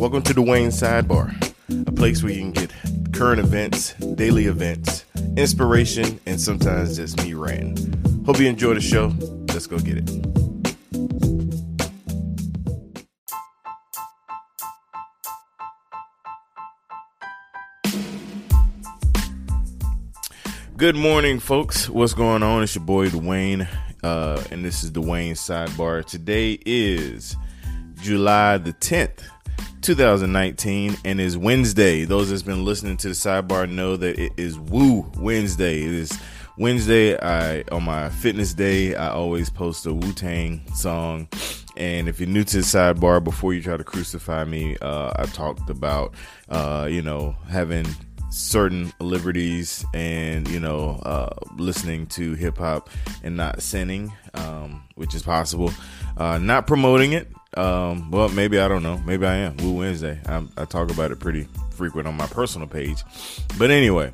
Welcome to Dwayne's Sidebar, a place where you can get current events, daily events, inspiration, and sometimes just me ranting. Hope you enjoy the show. Let's go get it. Good morning, folks. What's going on? It's your boy Dwayne, and this is Dwayne's Sidebar. Today is July the 10th, 2019, and is Wednesday. Those that's been listening to the Sidebar know that it is Woo Wednesday. It is Wednesday. On my fitness day, I always post a Wu-Tang song. And if you're new to the Sidebar, before you try to crucify me, I talked about, having certain liberties and listening to hip-hop and not sinning, which is possible, not promoting it. Well, maybe I don't know, maybe I am. Woo Wednesday, I talk about it pretty frequent on my personal page, but anyway,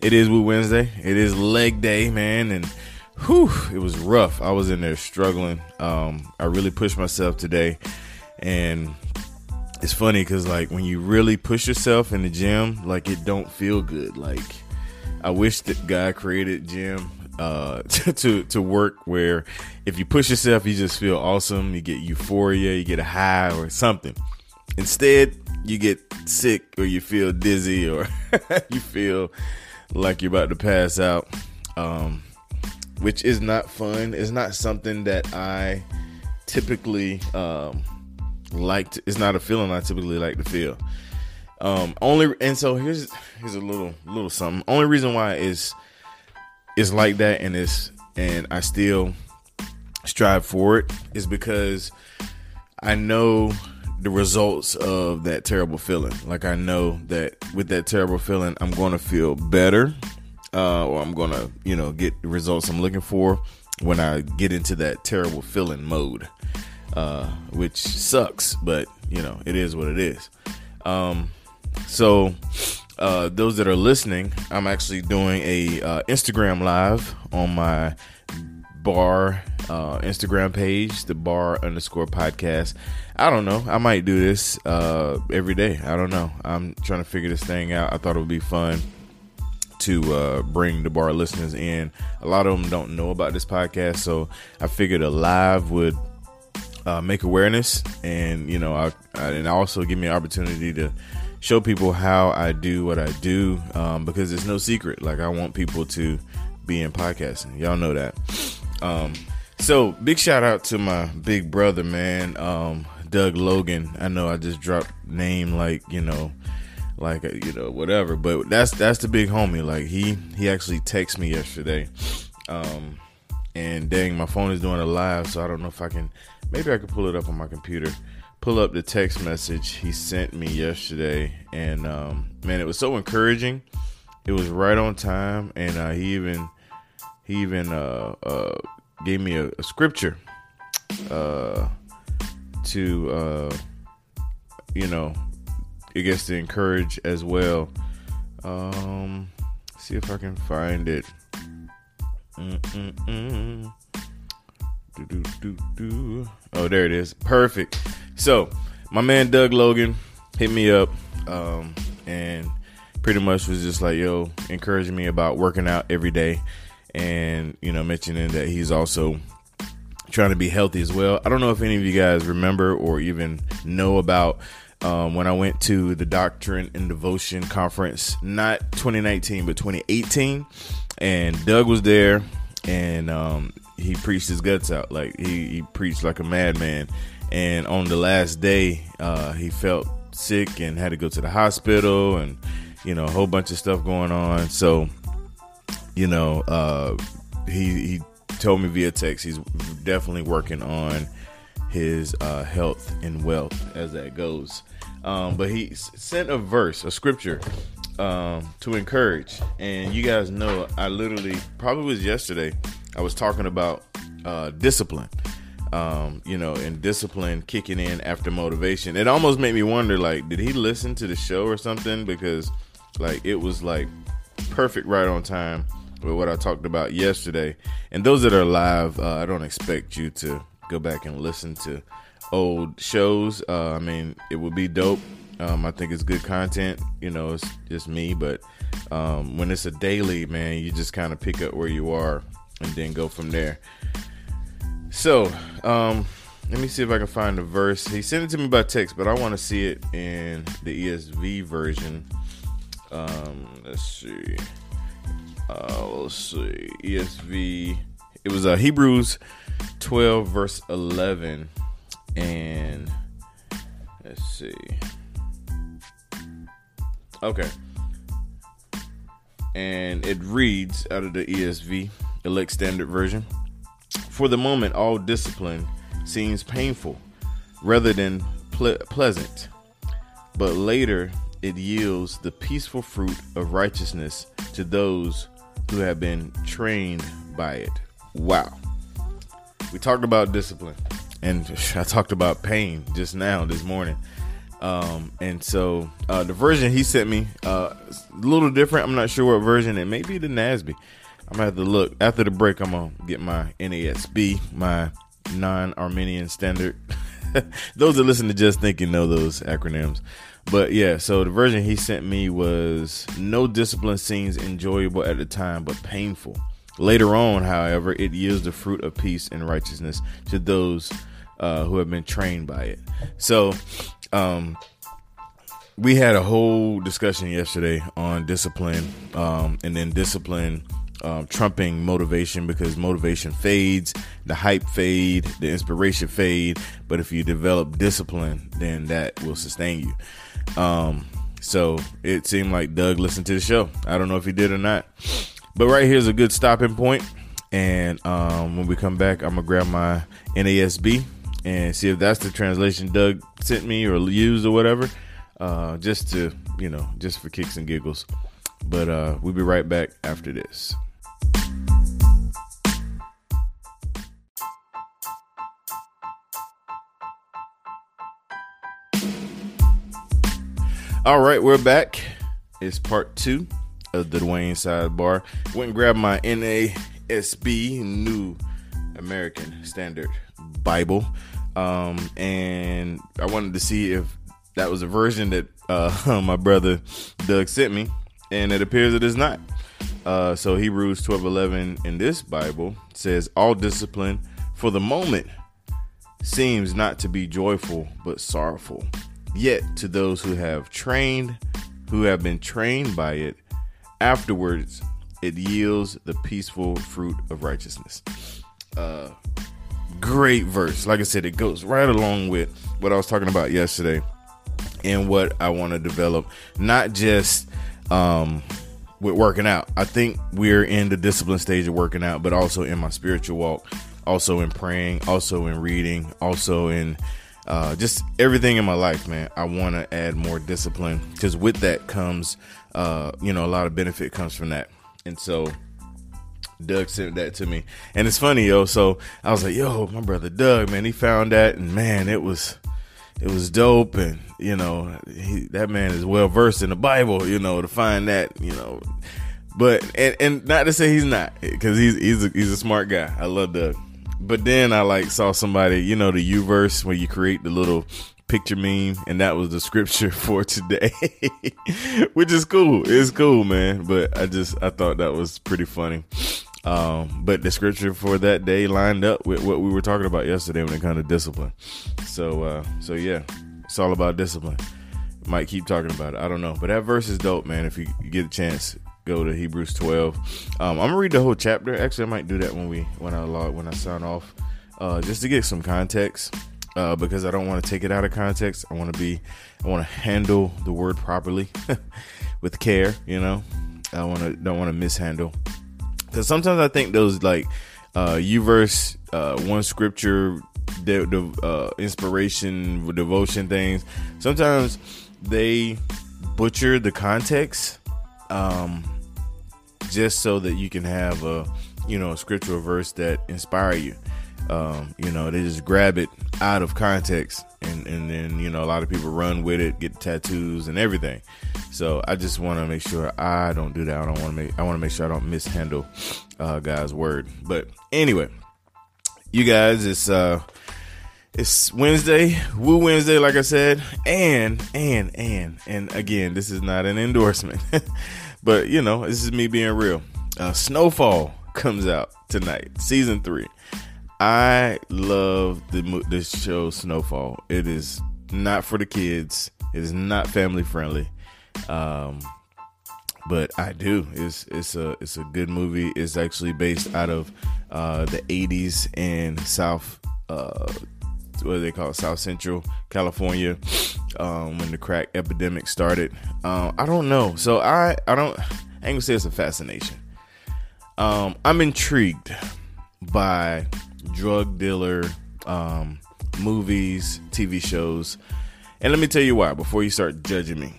it is Woo Wednesday. It is leg day, man, and whew, it was rough. I was in there struggling. I really pushed myself today, and it's funny because, like, when you really push yourself in the gym, like, it don't feel good. Like, I wish that God created gym to work where if you push yourself, you just feel awesome. You get euphoria, you get a high or something. Instead, you get sick or you feel dizzy or you feel like you're about to pass out, which is not fun. It's not something that I typically... it's not a feeling I typically like to feel. So here's a little something. Only reason why it's like that and I still strive for it is because I know the results of that terrible feeling. Like, I know that with that terrible feeling, I'm gonna feel better, or I'm gonna get the results I'm looking for when I get into that terrible feeling mode. Which sucks, but it is what it is. So those that are listening, I'm actually doing a Instagram live on my bar Instagram page, the bar_podcast. I don't know, I might do this every day. I don't know, I'm trying to figure this thing out. I thought it would be fun to bring the bar listeners in. A lot of them don't know about this podcast, so I figured a live would make awareness, and and also give me an opportunity to show people how I do what I do, because it's no secret. Like, I want people to be in podcasting. Y'all know that. So big shout out to my big brother, man, Doug Logan. I know I just dropped name, whatever, but that's the big homie. Like, he actually texted me yesterday, and dang, my phone is doing a live, so I don't know if I can. Maybe I could pull it up on my computer. Pull up the text message he sent me yesterday. And, man, it was so encouraging. It was right on time. And he even gave me a scripture to encourage as well. See if I can find it. Oh, there it is. Perfect. So my man Doug Logan hit me up, and pretty much was just like, yo, encouraging me about working out every day, and mentioning that he's also trying to be healthy as well. I don't know if any of you guys remember or even know about when I went to the Doctrine and Devotion Conference, not 2019 but 2018, and Doug was there, and he preached his guts out. Like, he preached like a madman, and on the last day he felt sick and had to go to the hospital, and a whole bunch of stuff going on. So he told me via text he's definitely working on his health and wealth as that goes, but he sent a scripture to encourage. And you guys know, I literally probably was yesterday, I was talking about discipline, and discipline kicking in after motivation. It almost made me wonder, like, did he listen to the show or something? Because, like, it was like perfect, right on time with what I talked about yesterday. And those that are live, I don't expect you to go back and listen to old shows. I mean, it would be dope. I think it's good content. You know, it's just me. But when it's a daily, man, you just kind of pick up where you are and then go from there. So let me see if I can find a verse. He sent it to me by text, but I want to see it in the ESV version. Let's see. Let's see. ESV. It was Hebrews 12, verse 11. And let's see. Okay. And it reads out of the ESV, Elect Standard Version. For the moment, all discipline seems painful rather than pleasant, but later it yields the peaceful fruit of righteousness to those who have been trained by it. Wow. We talked about discipline, and I talked about pain just now this morning. And so the version he sent me is a little different. I'm not sure what version. It may be the NASB. I'm gonna have to look. After the break, I'm gonna get my NASB, my non-Armenian standard. Those that listen to Just Thinking know those acronyms. But yeah, so the version he sent me was, no discipline seems enjoyable at the time, but painful. Later on, however, it yields the fruit of peace and righteousness to those who have been trained by it. So we had a whole discussion yesterday on discipline, and then discipline trumping motivation, because motivation fades, the hype fade, the inspiration fade. But if you develop discipline, then that will sustain you. So it seemed like Doug listened to the show. I don't know if he did or not, but right here's a good stopping point. And when we come back, I'm gonna grab my NASB and see if that's the translation Doug sent me or used or whatever, just to, you know, just for kicks and giggles. But we'll be right back after this. All right, we're back. It's part two of the Dwayne's Sidebar. Went and grabbed my NASB, New American Standard Bible, and I wanted to see if that was a version that my brother Doug sent me, and it appears it is not. So Hebrews 12:11 in this Bible says, all discipline for the moment seems not to be joyful but sorrowful. Yet to those who have been trained by it, afterwards it yields the peaceful fruit of righteousness. Great verse. Like I said, it goes right along with what I was talking about yesterday and what I want to develop, not just with working out. I think we're in the discipline stage of working out, but also in my spiritual walk, also in praying, also in reading, also in just everything in my life, man. I want to add more discipline, because with that comes, a lot of benefit comes from that. And so Doug sent that to me, and it's funny, yo. So I was like, yo, my brother Doug, man, he found that, and man, it was dope. And, you know, that man is well versed in the Bible, you know, to find that, you know. But and not to say he's not, because he's a smart guy. I love Doug. But then I saw somebody, you know, the U-verse, where you create the little picture meme, and that was the scripture for today, which is cool. It's cool, man. But I thought that was pretty funny. But the scripture for that day lined up with what we were talking about yesterday when it comes to discipline. So yeah, it's all about discipline. Might keep talking about it. I don't know. But that verse is dope, man. If you get a chance, go to Hebrews 12. I'm gonna read the whole chapter. Actually, I might do that when I sign off, just to get some context, because I don't want to take it out of context. I want to handle the word properly with care. You know, I don't want to mishandle, because sometimes I think those U-verse, one scripture, the inspiration, devotion things, sometimes they butcher the context. Just so that you can have a scriptural verse that inspire you. They just grab it out of context, and then, you know, a lot of people run with it, get tattoos and everything. So I just want to make sure I don't do that. I want to make sure I don't mishandle God's word. But anyway, you guys, it's It's Wednesday, Woo Wednesday, like I said, and again, this is not an endorsement, but you know, this is me being real. Snowfall comes out tonight, season 3. I love this show, Snowfall. It is not for the kids. It is not family friendly, but I do. It's a good movie. It's actually based out of the 80s in South Central California, when the crack epidemic started. I don't know. So I ain't gonna say it's a fascination. I'm intrigued by drug dealer movies, TV shows, and let me tell you why before you start judging me.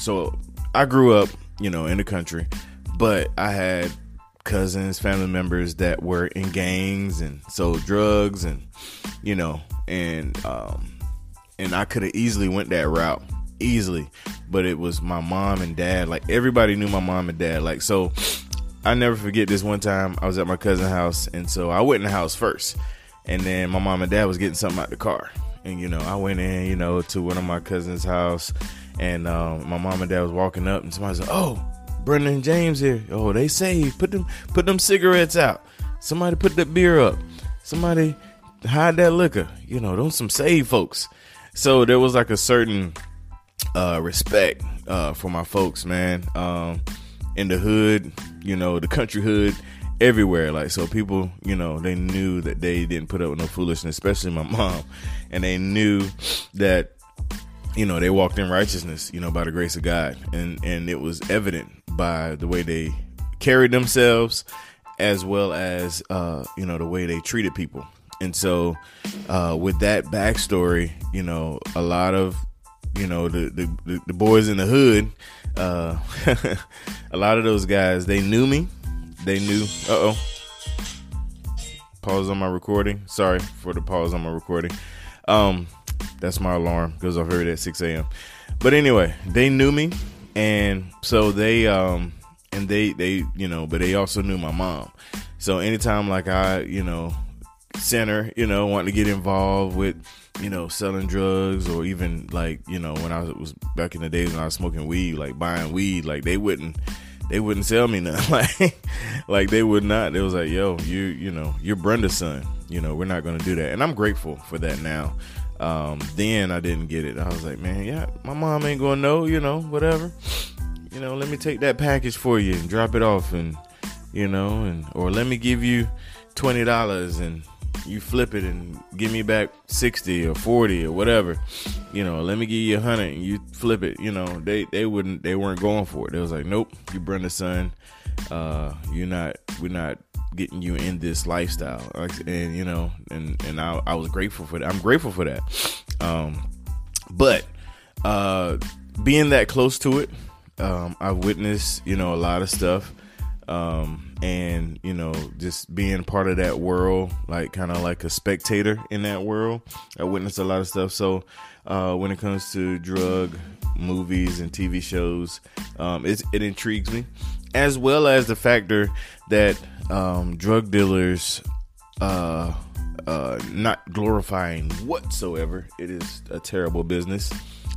So I grew up, you know, in the country, but I had cousins, family members that were in gangs and sold drugs, and you know, and I could have easily went that route but it was my mom and dad. Like, everybody knew my mom and dad. Like, so I never forget this one time I was at my cousin's house, and so I went in the house first, and then my mom and dad was getting something out the car, and you know, I went in, you know, to one of my cousin's house, and my mom and dad was walking up, and somebody said, "Oh, Brendan and James here. Oh, they saved. Put them cigarettes out. Somebody put that beer up. Somebody hide that liquor. You know, those some saved folks." So there was like a certain respect for my folks, man. In the hood, you know, the country hood, everywhere. Like, so people, you know, they knew that they didn't put up with no foolishness, especially my mom. And they knew that, you know, they walked in righteousness, you know, by the grace of God. And it was evident by the way they carried themselves, as well as, you know, the way they treated people. And so with that backstory, you know, a lot of, you know, the boys in the hood, a lot of those guys, they knew me. They knew. Pause on my recording. Sorry for the pause on my recording. That's my alarm. Goes off every day at 6 a.m. But anyway, they knew me. And so they, you know, but they also knew my mom. So anytime, like, I, you know, sent her, you know, wanting to get involved with, you know, selling drugs, or even like, you know, when I was back in the days when I was smoking weed, like buying weed, like they wouldn't sell me nothing. Like they would not. They was like, "Yo, you know, you're Brenda's son. You know, we're not going to do that." And I'm grateful for that now. Then I didn't get it. I was like, "Man, yeah, my mom ain't going to know, you know, whatever. You know, let me take that package for you and drop it off, and, you know, and or let me give you $20 and you flip it and give me back 60 or 40 or whatever. You know, let me give you 100 and you flip it." You know, they weren't going for it. They was like, "Nope, you Brenda's son. We're not getting you in this lifestyle." And you know, and I was grateful for that. I'm grateful for that. But being that close to it, I've witnessed, you know, a lot of stuff. And you know, just being part of that world, like kind of like a spectator in that world, I witnessed a lot of stuff. So when it comes to drug movies and TV shows, it intrigues me, as well as the factor that drug dealers not glorifying whatsoever. It is a terrible business,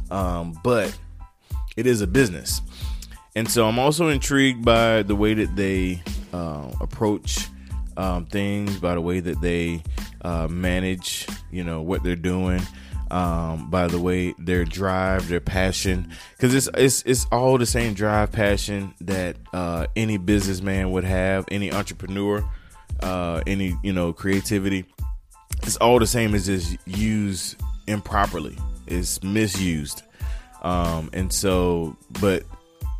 but it is a business. And so I'm also intrigued by the way that they approach things, by the way that they manage, you know, what they're doing, by the way, their drive, their passion, because it's all the same drive, passion that any businessman would have, any entrepreneur, any, you know, creativity. It's all the same. It's just used improperly. It's misused.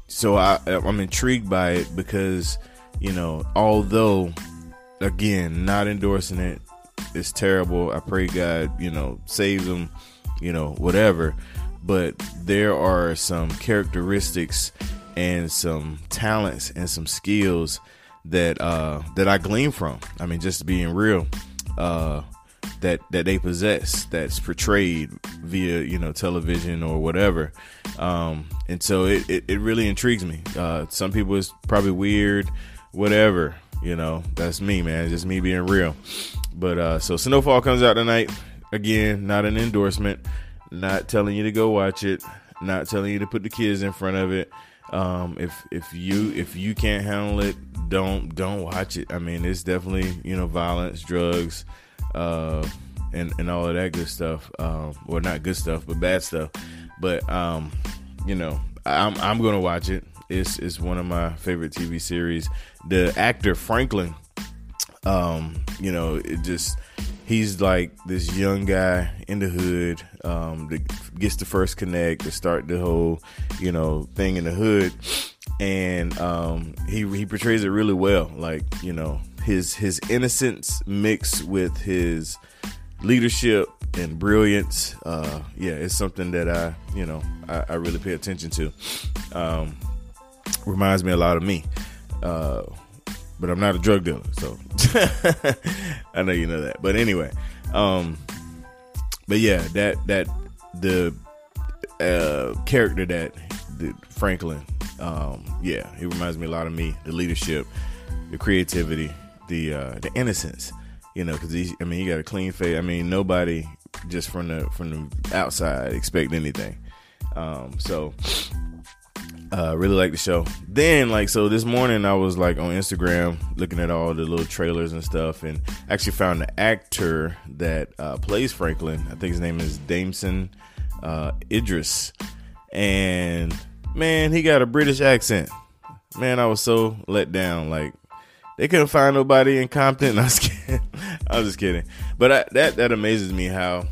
So I'm intrigued by it because, you know, although, again, not endorsing it, it's terrible. I pray God, you know, saves them, you know, whatever. But there are some characteristics and some talents and some skills that I glean from. I mean, just being real, that they possess, that's portrayed via, you know, television or whatever. And so it really intrigues me. Some people is probably weird, whatever, you know, that's me, man. It's just me being real. But so Snowfall comes out tonight. Again, not an endorsement, not telling you to go watch it, not telling you to put the kids in front of it. If you can't handle it, don't watch it. I mean, it's definitely, violence, drugs, and all of that good stuff. Well, not good stuff, but bad stuff. But, I'm going to watch it. It's one of my favorite TV series. The actor Franklin, he's like this young guy in the hood, that gets the first connect to start the whole, thing in the hood. And, he portrays it really well. Like, his innocence mixed with his leadership and brilliance. It's something that I really pay attention to. Reminds me a lot of me. But I'm not a drug dealer, so I know you know that. But anyway, the character that Franklin, he reminds me a lot of me. The leadership, the creativity, the innocence, because he got a clean face. I mean, nobody just from the outside expect anything. Really like the show. Then, this morning I was on Instagram looking at all the little trailers and stuff, and actually found the actor that plays Franklin. I think his name is Damson Idris. And man, he got a British accent. Man, I was so let down. They couldn't find nobody incompetent. I was kidding. I'm just kidding. But that amazes me how,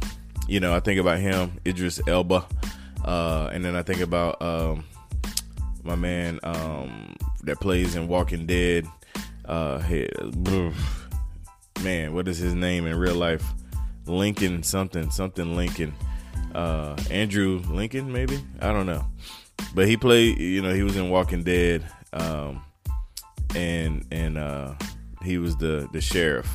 I think about him, Idris Elba, and then I think about my man that plays in Walking Dead. Man, what is his name in real life? Lincoln something Lincoln. Andrew Lincoln, maybe? I don't know. But he played, he was in Walking Dead, and he was the sheriff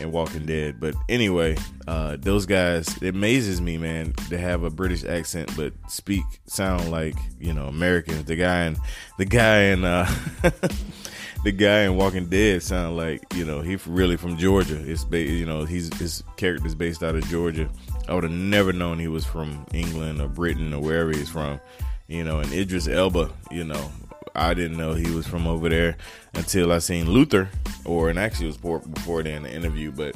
in Walking Dead. But anyway, those guys, it amazes me, man, to have a British accent but sound like Americans. The guy in the guy in Walking Dead sound like he's really from Georgia. His character is based out of Georgia. I would have never known he was from England or Britain or wherever he's from. And Idris Elba, I didn't know he was from over there until I seen Luther, and actually it was before then in the interview, but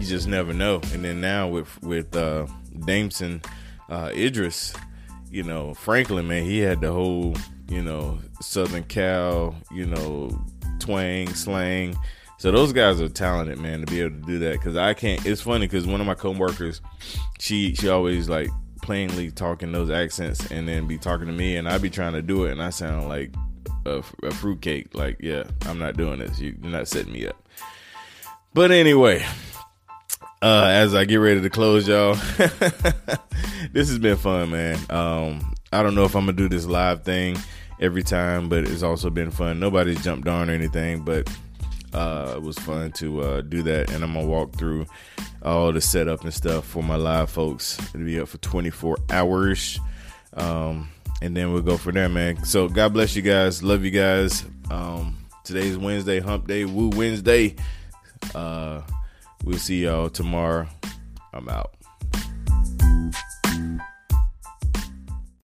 you just never know. And then now with Damson Idris, Franklin, man, he had the whole, Southern Cal, twang, slang. So those guys are talented, man, to be able to do that. Cause I can't, it's funny cause one of my coworkers, she always plainly talking those accents and then be talking to me, and I be trying to do it and I sound like a fruitcake. I'm not doing this. You're not setting me up. But anyway, as I get ready to close, y'all, this has been fun, man. I don't know if I'm gonna do this live thing every time, but it's also been fun. Nobody's jumped on or anything, but it was fun to do that, and I'm gonna walk through all the setup and stuff for my live folks. It'll be up for 24 hours, and then we'll go from there, man. So God bless you guys, love you guys. Today's Wednesday, hump day, Woo Wednesday. We'll see y'all tomorrow. I'm out.